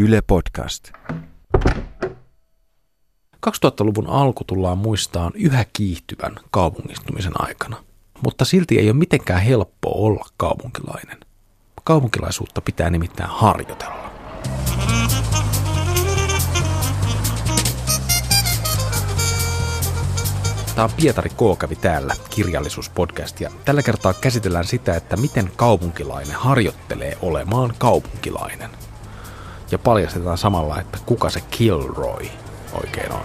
Yle Podcast. 2000-luvun alku tullaan muistamaan yhä kiihtyvän kaupungistumisen aikana, mutta silti ei ole mitenkään helppoa olla kaupunkilainen. Kaupunkilaisuutta pitää nimittäin harjoitella. Tämä on Pietari K. kävi täällä -kirjallisuuspodcast ja tällä kertaa käsitellään sitä, että miten kaupunkilainen harjoittelee olemaan kaupunkilainen. Ja paljastetaan samalla, että kuka se Kilroy oikein on.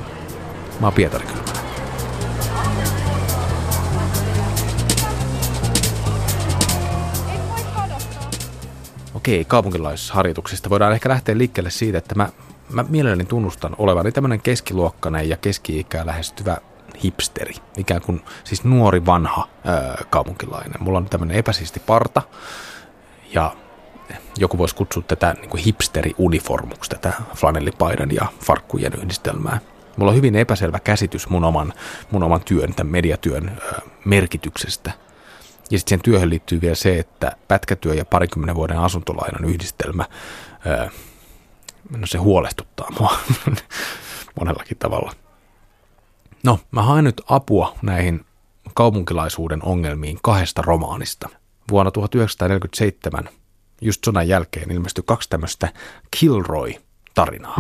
Mä oon Pietari Kylmälä. Okei, kaupunkilaisharjoituksista voidaan ehkä lähteä liikkeelle siitä, että mä mielelläni tunnustan olevani tämmöinen keskiluokkainen ja keski-ikää lähestyvä hipsteri. Ikään kuin siis nuori vanha kaupunkilainen. Mulla on tämmöinen epäsiisti parta ja joku voisi kutsua tätä niin kuin hipsteri-uniformuksi, tätä flanellipaidan ja farkkujen yhdistelmää. Mulla on hyvin epäselvä käsitys mun oman työn, tämän mediatyön merkityksestä. Ja sitten sen työhön liittyy vielä se, että pätkätyö ja 20 vuoden asuntolainan yhdistelmä, se huolestuttaa mua monellakin tavalla. No, mä haen nyt apua näihin kaupunkilaisuuden ongelmiin kahdesta romaanista. Vuonna 1947 just sodan jälkeen ilmestyi kaksi tämmöistä Kilroy-tarinaa.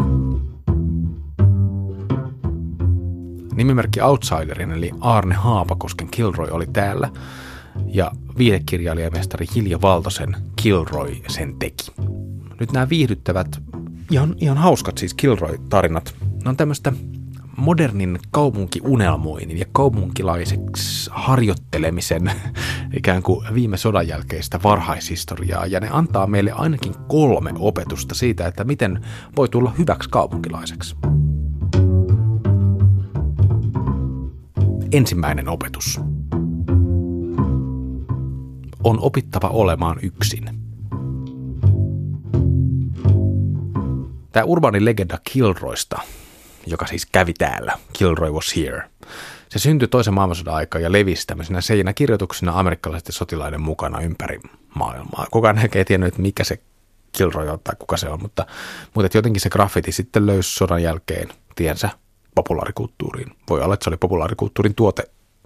Nimimerkki Outsiderin eli Arne Haapakosken Kilroy oli täällä ja viihdekirjailijamestari Hilja Valtosen Kilroy sen teki. Nyt nämä viihdyttävät, ihan hauskat siis Kilroy-tarinat, ne on tämmöistä modernin kaupunkiunelmoinnin ja kaupunkilaiseksi harjoittelemisen ikään kuin viime sodan jälkeistä varhaishistoriaa, ja ne antaa meille ainakin 3 opetusta siitä, että miten voi tulla hyväksi kaupunkilaiseksi. Ensimmäinen opetus. On opittava olemaan yksin. Tämä urbaani legenda Kilroysta, joka siis kävi täällä, Kilroy was here. Se syntyi toisen maailmansodan aikaan ja levisi tämmöisenä seinäkirjoituksena amerikkalaisten sotilaiden mukana ympäri maailmaa. Kukaan ei tiennyt, että mikä se Kilroy on tai kuka se on, mutta jotenkin se graffiti sitten löysi sodan jälkeen tiensä populaarikulttuuriin. Voi olla, että se oli populaarikulttuurin tuote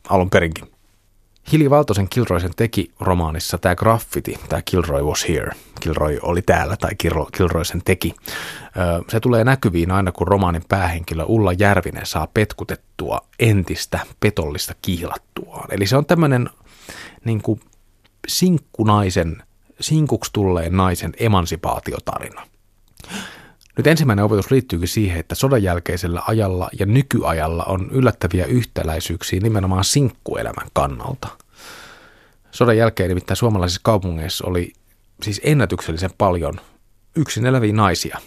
alun perinkin. Hilja Valtosen Kilroy sen teki -romaanissa tämä graffiti, tämä Kilroy was here, Kilroy oli täällä tai Kilroy sen teki. Se tulee näkyviin aina, kun romaanin päähenkilö Ulla Järvinen saa petkutettua entistä petollista kihlattuaan. Eli se on tämmöinen niin kuin sinkuksi tulleen naisen emansipaatiotarina. Nyt ensimmäinen opetus liittyykin siihen, että sodan jälkeisellä ajalla ja nykyajalla on yllättäviä yhtäläisyyksiä nimenomaan sinkkuelämän kannalta. Sodan jälkeen nimittäin suomalaisissa kaupungeissa oli siis ennätyksellisen paljon yksin eläviä naisia.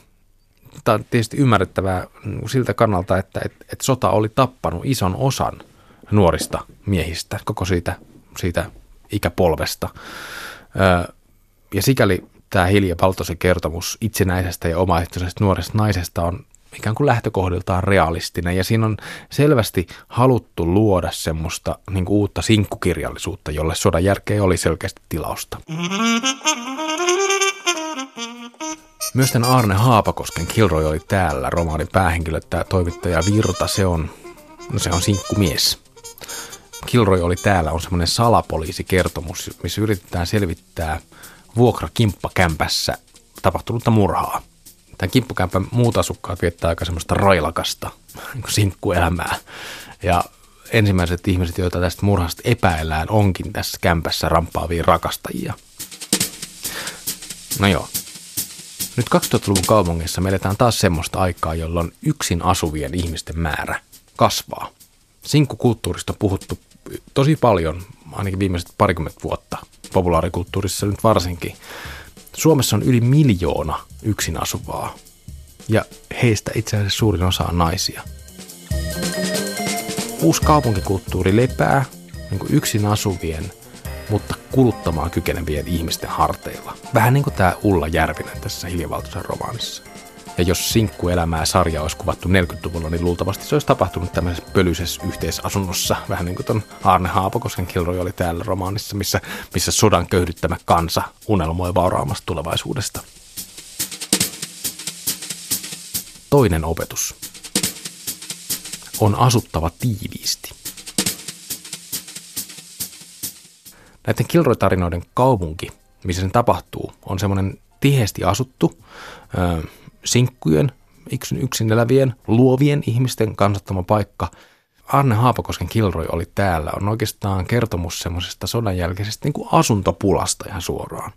Tämä on tietysti ymmärrettävää siltä kannalta, että sota oli tappanut ison osan nuorista miehistä, koko siitä ikäpolvesta. Ja sikäli tämä Hilja Valtosen kertomus itsenäisestä ja omaehtoisesta nuoresta naisesta on ikään kuin lähtökohdiltaan realistinen, ja siinä on selvästi haluttu luoda semmoista niin kuin uutta sinkkukirjallisuutta, jolle sodan jälkeen oli selkeästi tilausta. Myös tämän Arne Haapakosken Kilroy oli täällä -romaanin päähenkilö, tämä toimittaja Virta, se on sinkkumies. Kilroy oli täällä on semmoinen salapoliisikertomus, missä yritetään selvittää vuokrakimppakämpässä tapahtunutta murhaa. Tämän kimppakämpän muut asukkaat viettää aika semmoista railakasta sinkkuelämää. Ja ensimmäiset ihmiset, joita tästä murhasta epäillään, onkin tässä kämpässä rampaavia rakastajia. No joo. Nyt 2000-luvun kaupungissa me eletään taas semmoista aikaa, jolloin yksin asuvien ihmisten määrä kasvaa. Sinkkukulttuurista on puhuttu tosi paljon, ainakin viimeiset 20 vuotta. Populaarikulttuurissa nyt varsinkin. Suomessa on yli miljoona yksin asuvaa, ja heistä itse asiassa suurin osa on naisia. Uusi kaupunkikulttuuri lepää niin kuin yksin asuvien, mutta kuluttamaan kykenevien ihmisten harteilla. Vähän niin kuin tämä Ulla Järvinen tässä Hilja Valtosen romaanissa. Ja jos sinkkuelämää -sarja olisi kuvattu 40-luvulla, niin luultavasti se olisi tapahtunut tämmöisessä pölyisessä yhteisasunnossa. Vähän niin kuin ton Arne Haapakosken Kilroy oli täällä romaanissa, missä sodan köyhdyttämä kansa unelmoi vauraamasta tulevaisuudesta. Toinen opetus. On asuttava tiiviisti. Näiden Kilroy-tarinoiden kaupunki, missä se tapahtuu, on semmoinen tiheästi asuttu, sinkkujen, yksin elävien, luovien ihmisten kansattama paikka. Arne Haapakosken Kilroy oli täällä. On oikeastaan kertomus semmoisesta sodanjälkeisestä niin kuin asuntopulasta ihan suoraan.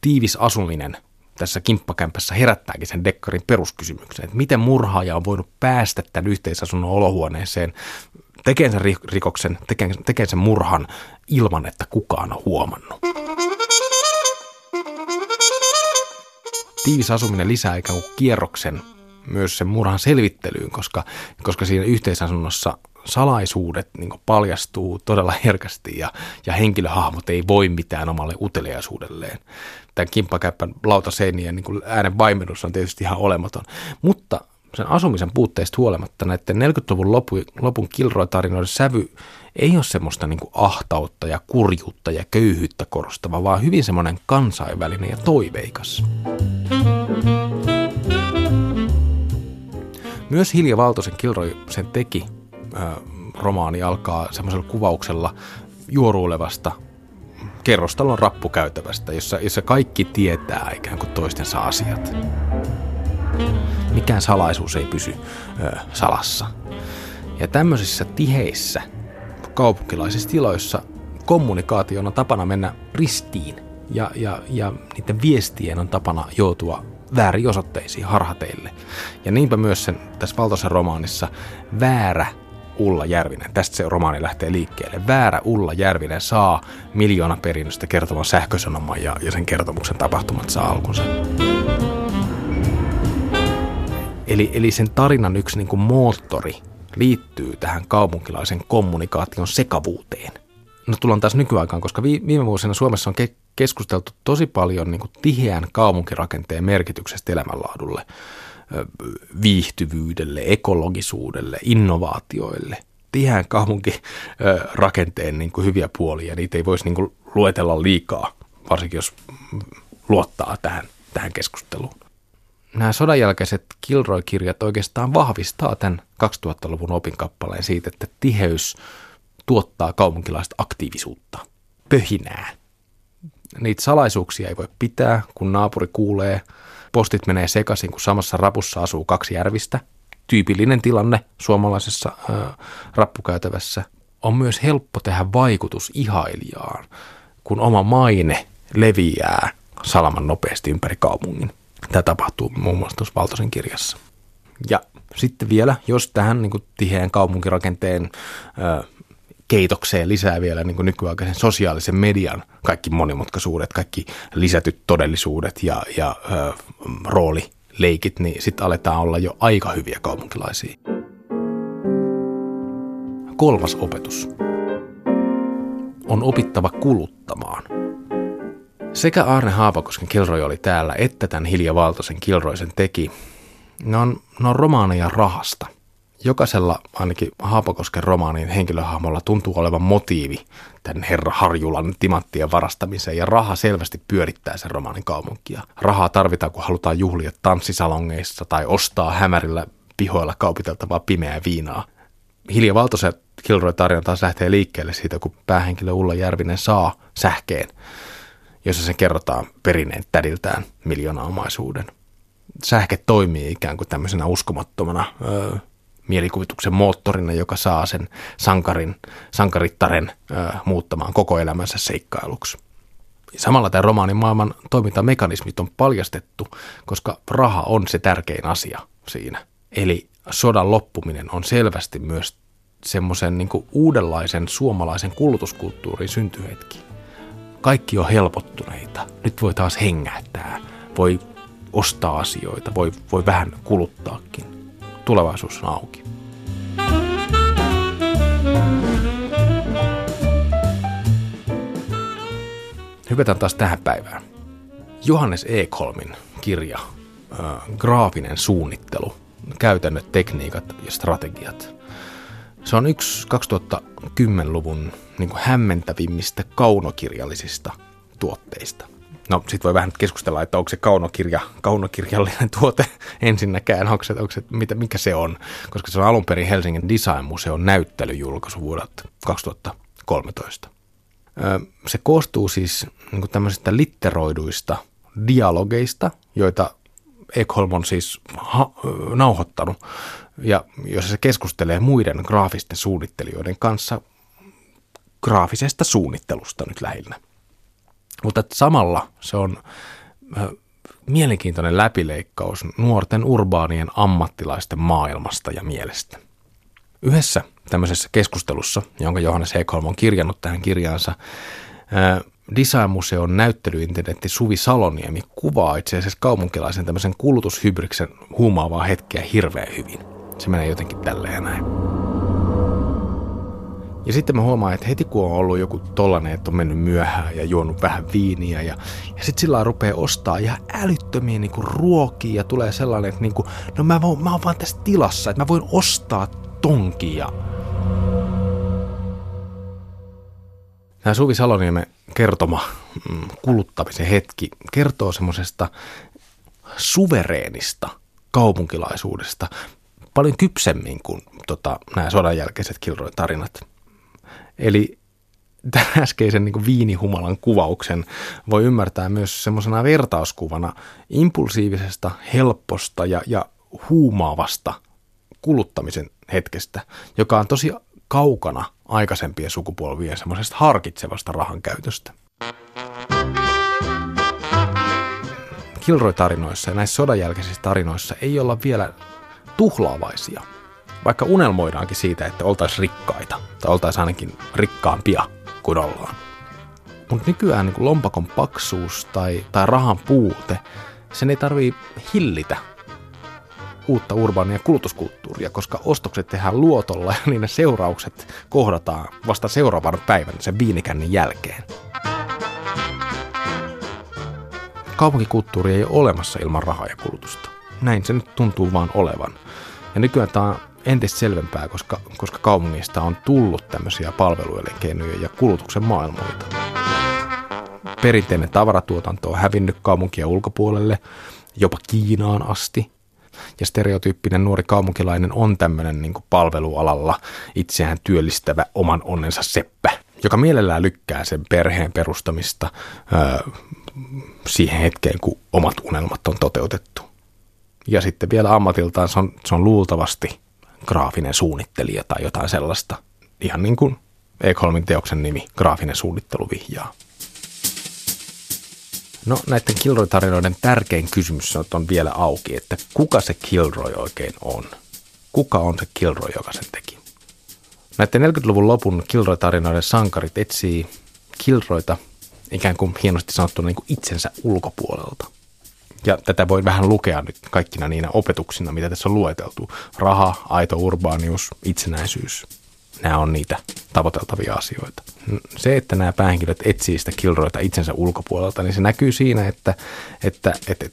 Tiivis asuminen tässä kimppakämpässä herättääkin sen dekkarin peruskysymyksen, että miten murhaaja on voinut päästä tämän yhteisasunnon olohuoneeseen, tekemään sen rikoksen, tekemään sen murhan ilman, että kukaan on huomannut. Tiivis asuminen lisää ikään kuin kierroksen myös sen murhan selvittelyyn, koska siinä yhteisasunnossa salaisuudet niin kuin paljastuu todella herkästi ja henkilöhahmot ei voi mitään omalle uteliaisuudelleen. Tämän kimppakäppän lautaseinien niin kuin äänen vaimennus on tietysti ihan olematon, mutta sen asumisen puutteista huolimatta näiden 40-luvun lopun Kilroy-tarinoiden sävy ei ole semmoista niin kuin ahtautta ja kurjuutta ja köyhyyttä korostava, vaan hyvin semmoinen kansainvälinen ja toiveikas. Myös Hilja Valtosen Kilroy sen teki. Romaani alkaa semmoisella kuvauksella juoruilevasta kerrostalon rappukäytävästä, jossa kaikki tietää ikään kuin toistensa asiat. Mikään salaisuus ei pysy salassa. Ja tämmöisissä tiheissä kaupunkilaisissa tiloissa kommunikaation on tapana mennä ristiin ja niiden viestien on tapana joutua väärin osoitteisiin, harhateille. Ja niinpä myös tässä Valtosen romaanissa väärä Ulla Järvinen, tästä se romaani lähtee liikkeelle, väärä Ulla Järvinen saa miljoonaperinnöstä kertovan sähkösanoman ja sen kertomuksen tapahtumat saa alkunsa. Eli sen tarinan yksi niin kuin moottori liittyy tähän kaupunkilaisen kommunikaation sekavuuteen. No tullaan taas nykyaikaan, koska viime vuosina Suomessa on keskusteltu tosi paljon niin kuin tiheän kaupunkirakenteen merkityksestä elämänlaadulle, viihtyvyydelle, ekologisuudelle, innovaatioille. Tiheän kaupunkirakenteen niin kuin hyviä puolia, niitä ei voisi niin kuin luetella liikaa, varsinkin jos luottaa tähän keskusteluun. Nämä sodanjälkeiset Kilroy-kirjat oikeastaan vahvistaa tämän 2000-luvun opinkappaleen siitä, että tiheys tuottaa kaupunkilaista aktiivisuutta, pöhinää. Niitä salaisuuksia ei voi pitää, kun naapuri kuulee. Postit menee sekaisin, kun samassa rapussa asuu kaksi järvistä. Tyypillinen tilanne suomalaisessa rappukäytävässä. On myös helppo tehdä vaikutus ihailijaan, kun oma maine leviää salaman nopeasti ympäri kaupungin. Tämä tapahtuu muun muassa tuossa Valtosen kirjassa. Ja sitten vielä, jos tähän niin kuin tiheän kaupunkirakenteen keitokseen lisää vielä niin kuin nykyaikaisen sosiaalisen median kaikki monimutkaisuudet, kaikki lisätyt todellisuudet ja roolileikit, niin sitten aletaan olla jo aika hyviä kaupunkilaisia. Kolmas opetus. On opittava kuluttamaan. Sekä Arne Haapakosken Kilroy oli täällä, että tämän Hilja Valtosen Kilroy sen teki. Ne on romaaneja rahasta. Jokaisella, ainakin Haapakosken romaanin henkilöhahmolla, tuntuu olevan motiivi tämän herra Harjulan timanttien varastamiseen, ja raha selvästi pyörittää sen romaanin kaupunkia. Rahaa tarvitaan, kun halutaan juhlia tanssisalongeissa tai ostaa hämärillä pihoilla kaupiteltavaa pimeää viinaa. Hilja Valtosen Kilroy-tarina taas lähtee liikkeelle siitä, kun päähenkilö Ulla Järvinen saa sähkeen, jossa sen kerrotaan perineen tädiltään miljoonaomaisuuden. Sähke toimii ikään kuin tämmöisenä uskomattomana mielikuvituksen moottorina, joka saa sen sankarittaren muuttamaan koko elämänsä seikkailuksi. Samalla tämän romaanin maailman toimintamekanismit on paljastettu, koska raha on se tärkein asia siinä. Eli sodan loppuminen on selvästi myös semmoisen niin kuin uudenlaisen suomalaisen kulutuskulttuurin syntyhetki. Kaikki on helpottuneita. Nyt voi taas hengähtää, voi ostaa asioita, voi vähän kuluttaakin. Tulevaisuus on auki. Hypätään taas tähän päivään. Johannes Ekholmin kirja Graafinen suunnittelu, käytännöt, tekniikat ja strategiat. Se on yksi 2010-luvun niin kuin hämmentävimmistä kaunokirjallisista tuotteista. No sit voi vähän keskustella, että onko se kaunokirjallinen tuote ensinnäkään, mikä se on, koska se on alun perin Helsingin Designmuseon näyttelyjulkaisu vuodelta 2013. Se koostuu siis niin tämmöisistä litteroiduista dialogeista, joita Ekholm on siis nauhoittanut, ja jos se keskustelee muiden graafisten suunnittelijoiden kanssa graafisesta suunnittelusta nyt lähinnä. Mutta samalla se on mielenkiintoinen läpileikkaus nuorten urbaanien ammattilaisten maailmasta ja mielestä. Yhdessä tämmöisessä keskustelussa, jonka Johannes Ekholm on kirjannut tähän kirjaansa, Designmuseon näyttelyintendentti Suvi Saloniemi kuvaa itse asiassa kaupunkilaisen tämmöisen kulutushybriksen huumaavaa hetkeä hirveän hyvin. Se menee jotenkin tälleen näin. Ja sitten mä huomaan, että heti kun on ollut joku tollainen, että on mennyt myöhään ja juonut vähän viiniä ja sitten sillä rupeaa ostaa ihan älyttömiä niinku ruokia ja tulee sellainen, että niinku, no mä oon vaan tässä tilassa, että mä voin ostaa tonkia. Tämä Suvi Saloniemen kertoma kuluttamisen hetki kertoo semmoisesta suvereenista kaupunkilaisuudesta paljon kypsemmin kuin nämä sodanjälkeiset Kilroyn tarinat. Eli tämän äskeisen niin kuin viinihumalan kuvauksen voi ymmärtää myös semmoisena vertauskuvana impulsiivisesta, helposta ja huumaavasta kuluttamisen hetkestä, joka on tosi kaukana aikaisempien sukupolvien semmoisesta harkitsevasta rahankäytöstä. Kilroy-tarinoissa ja näissä sodanjälkeisissä tarinoissa ei olla vielä tuhlaavaisia, vaikka unelmoidaankin siitä, että oltaisiin rikkaita, tai oltaisiin ainakin rikkaampia kuin ollaan. Mutta nykyään niin kuin lompakon paksuus tai rahan puute, sen ei tarvitse hillitä uutta urbaania kulutuskulttuuria, koska ostokset tehdään luotolla ja niiden seuraukset kohdataan vasta seuraavan päivän sen viinikännin jälkeen. Kaupunkikulttuuri ei ole olemassa ilman rahaa ja kulutusta. Näin se nyt tuntuu vaan olevan. Ja nykyään tämä on entistä selvempää, koska kaupungista on tullut tämmöisiä palveluelinkeinoja ja kulutuksen maailmoita. Perinteinen tavaratuotanto on hävinnyt kaupunkien ulkopuolelle, jopa Kiinaan asti. Ja stereotyyppinen nuori kaupunkilainen on tämmöinen niin kuin palvelualalla itseään työllistävä oman onnensa seppä, joka mielellään lykkää sen perheen perustamista siihen hetkeen, kun omat unelmat on toteutettu. Ja sitten vielä ammatiltaan se on luultavasti graafinen suunnittelija tai jotain sellaista, ihan niin kuin Ekholmin teoksen nimi, graafinen suunnittelu vihjaa. No näiden Kilroy-tarinoiden tärkein kysymys on vielä auki, että kuka se Kilroy oikein on? Kuka on se Kilroy, joka sen teki? Näiden 40-luvun lopun Kilroy-tarinoiden sankarit etsii Kilroyta ikään kuin hienosti sanottuna niin kuin itsensä ulkopuolelta. Ja tätä voi vähän lukea nyt kaikkina niinä opetuksina, mitä tässä on lueteltu. Raha, aito urbaanius, itsenäisyys. Nämä on niitä tavoiteltavia asioita. Se, että nämä päähenkilöt etsii sitä Kilroyta itsensä ulkopuolelta, niin se näkyy siinä, että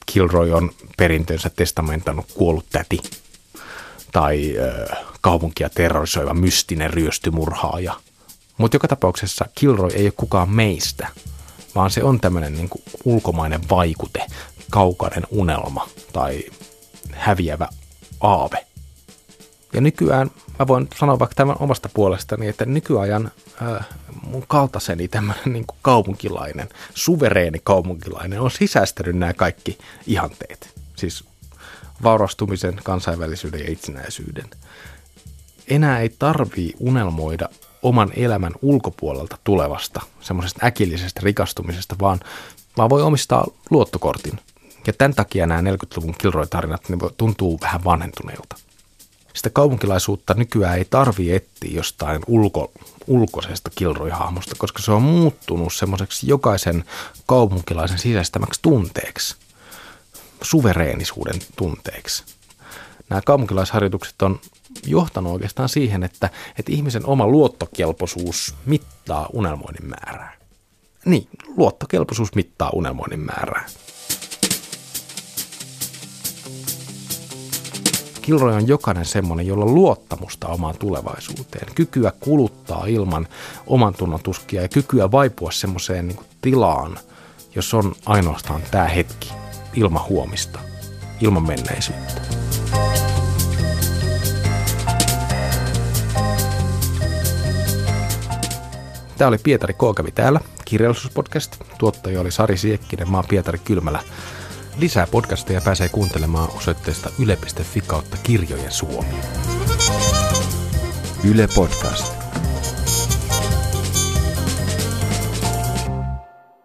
Kilroy on perintönsä testamentannut kuollut täti tai kaupunkia terrorisoiva mystinen ryöstymurhaaja. Mutta joka tapauksessa Kilroy ei ole kukaan meistä, vaan se on tämmöinen niin kuin ulkomainen vaikute, kaukainen unelma tai häviävä aave. Ja nykyään, mä voin sanoa vaikka tämän omasta puolestani, että nykyajan mun kaltaiseni tämmöinen niin kuin kaupunkilainen, suvereeni kaupunkilainen on sisäistänyt nämä kaikki ihanteet. Siis vaurastumisen, kansainvälisyyden ja itsenäisyyden. Enää ei tarvii unelmoida oman elämän ulkopuolelta tulevasta, semmoisesta äkillisestä rikastumisesta, vaan voi omistaa luottokortin. Ja tämän takia nämä 40-luvun Kilroy-tarinat niin tuntuu vähän vanhentuneilta. Sitä kaupunkilaisuutta nykyään ei tarvitse etsiä jostain ulkoisesta Kilroy-hahmosta, koska se on muuttunut semmoiseksi jokaisen kaupunkilaisen sisäistämäksi tunteeksi, suvereenisuuden tunteeksi. Nämä kaupunkilaisharjoitukset on johtanut oikeastaan siihen, että ihmisen oma luottokelpoisuus mittaa unelmoinnin määrää. Niin, luottokelpoisuus mittaa unelmoinnin määrää. Kilroy on jokainen semmoinen, jolla on luottamusta omaan tulevaisuuteen, kykyä kuluttaa ilman oman tunnon tuskia ja kykyä vaipua semmoiseen niin kuin tilaan, jos on ainoastaan tämä hetki, ilman huomista, ilman menneisyyttä. Tämä oli Pietari K. kävi täällä, kirjallisuuspodcast. Tuottaja oli Sari Siekkinen, mä oon Pietari Kylmälä. Lisää podcasteja pääsee kuuntelemaan osoitteesta yle.fi/kirjojen Suomi. Yle Podcast.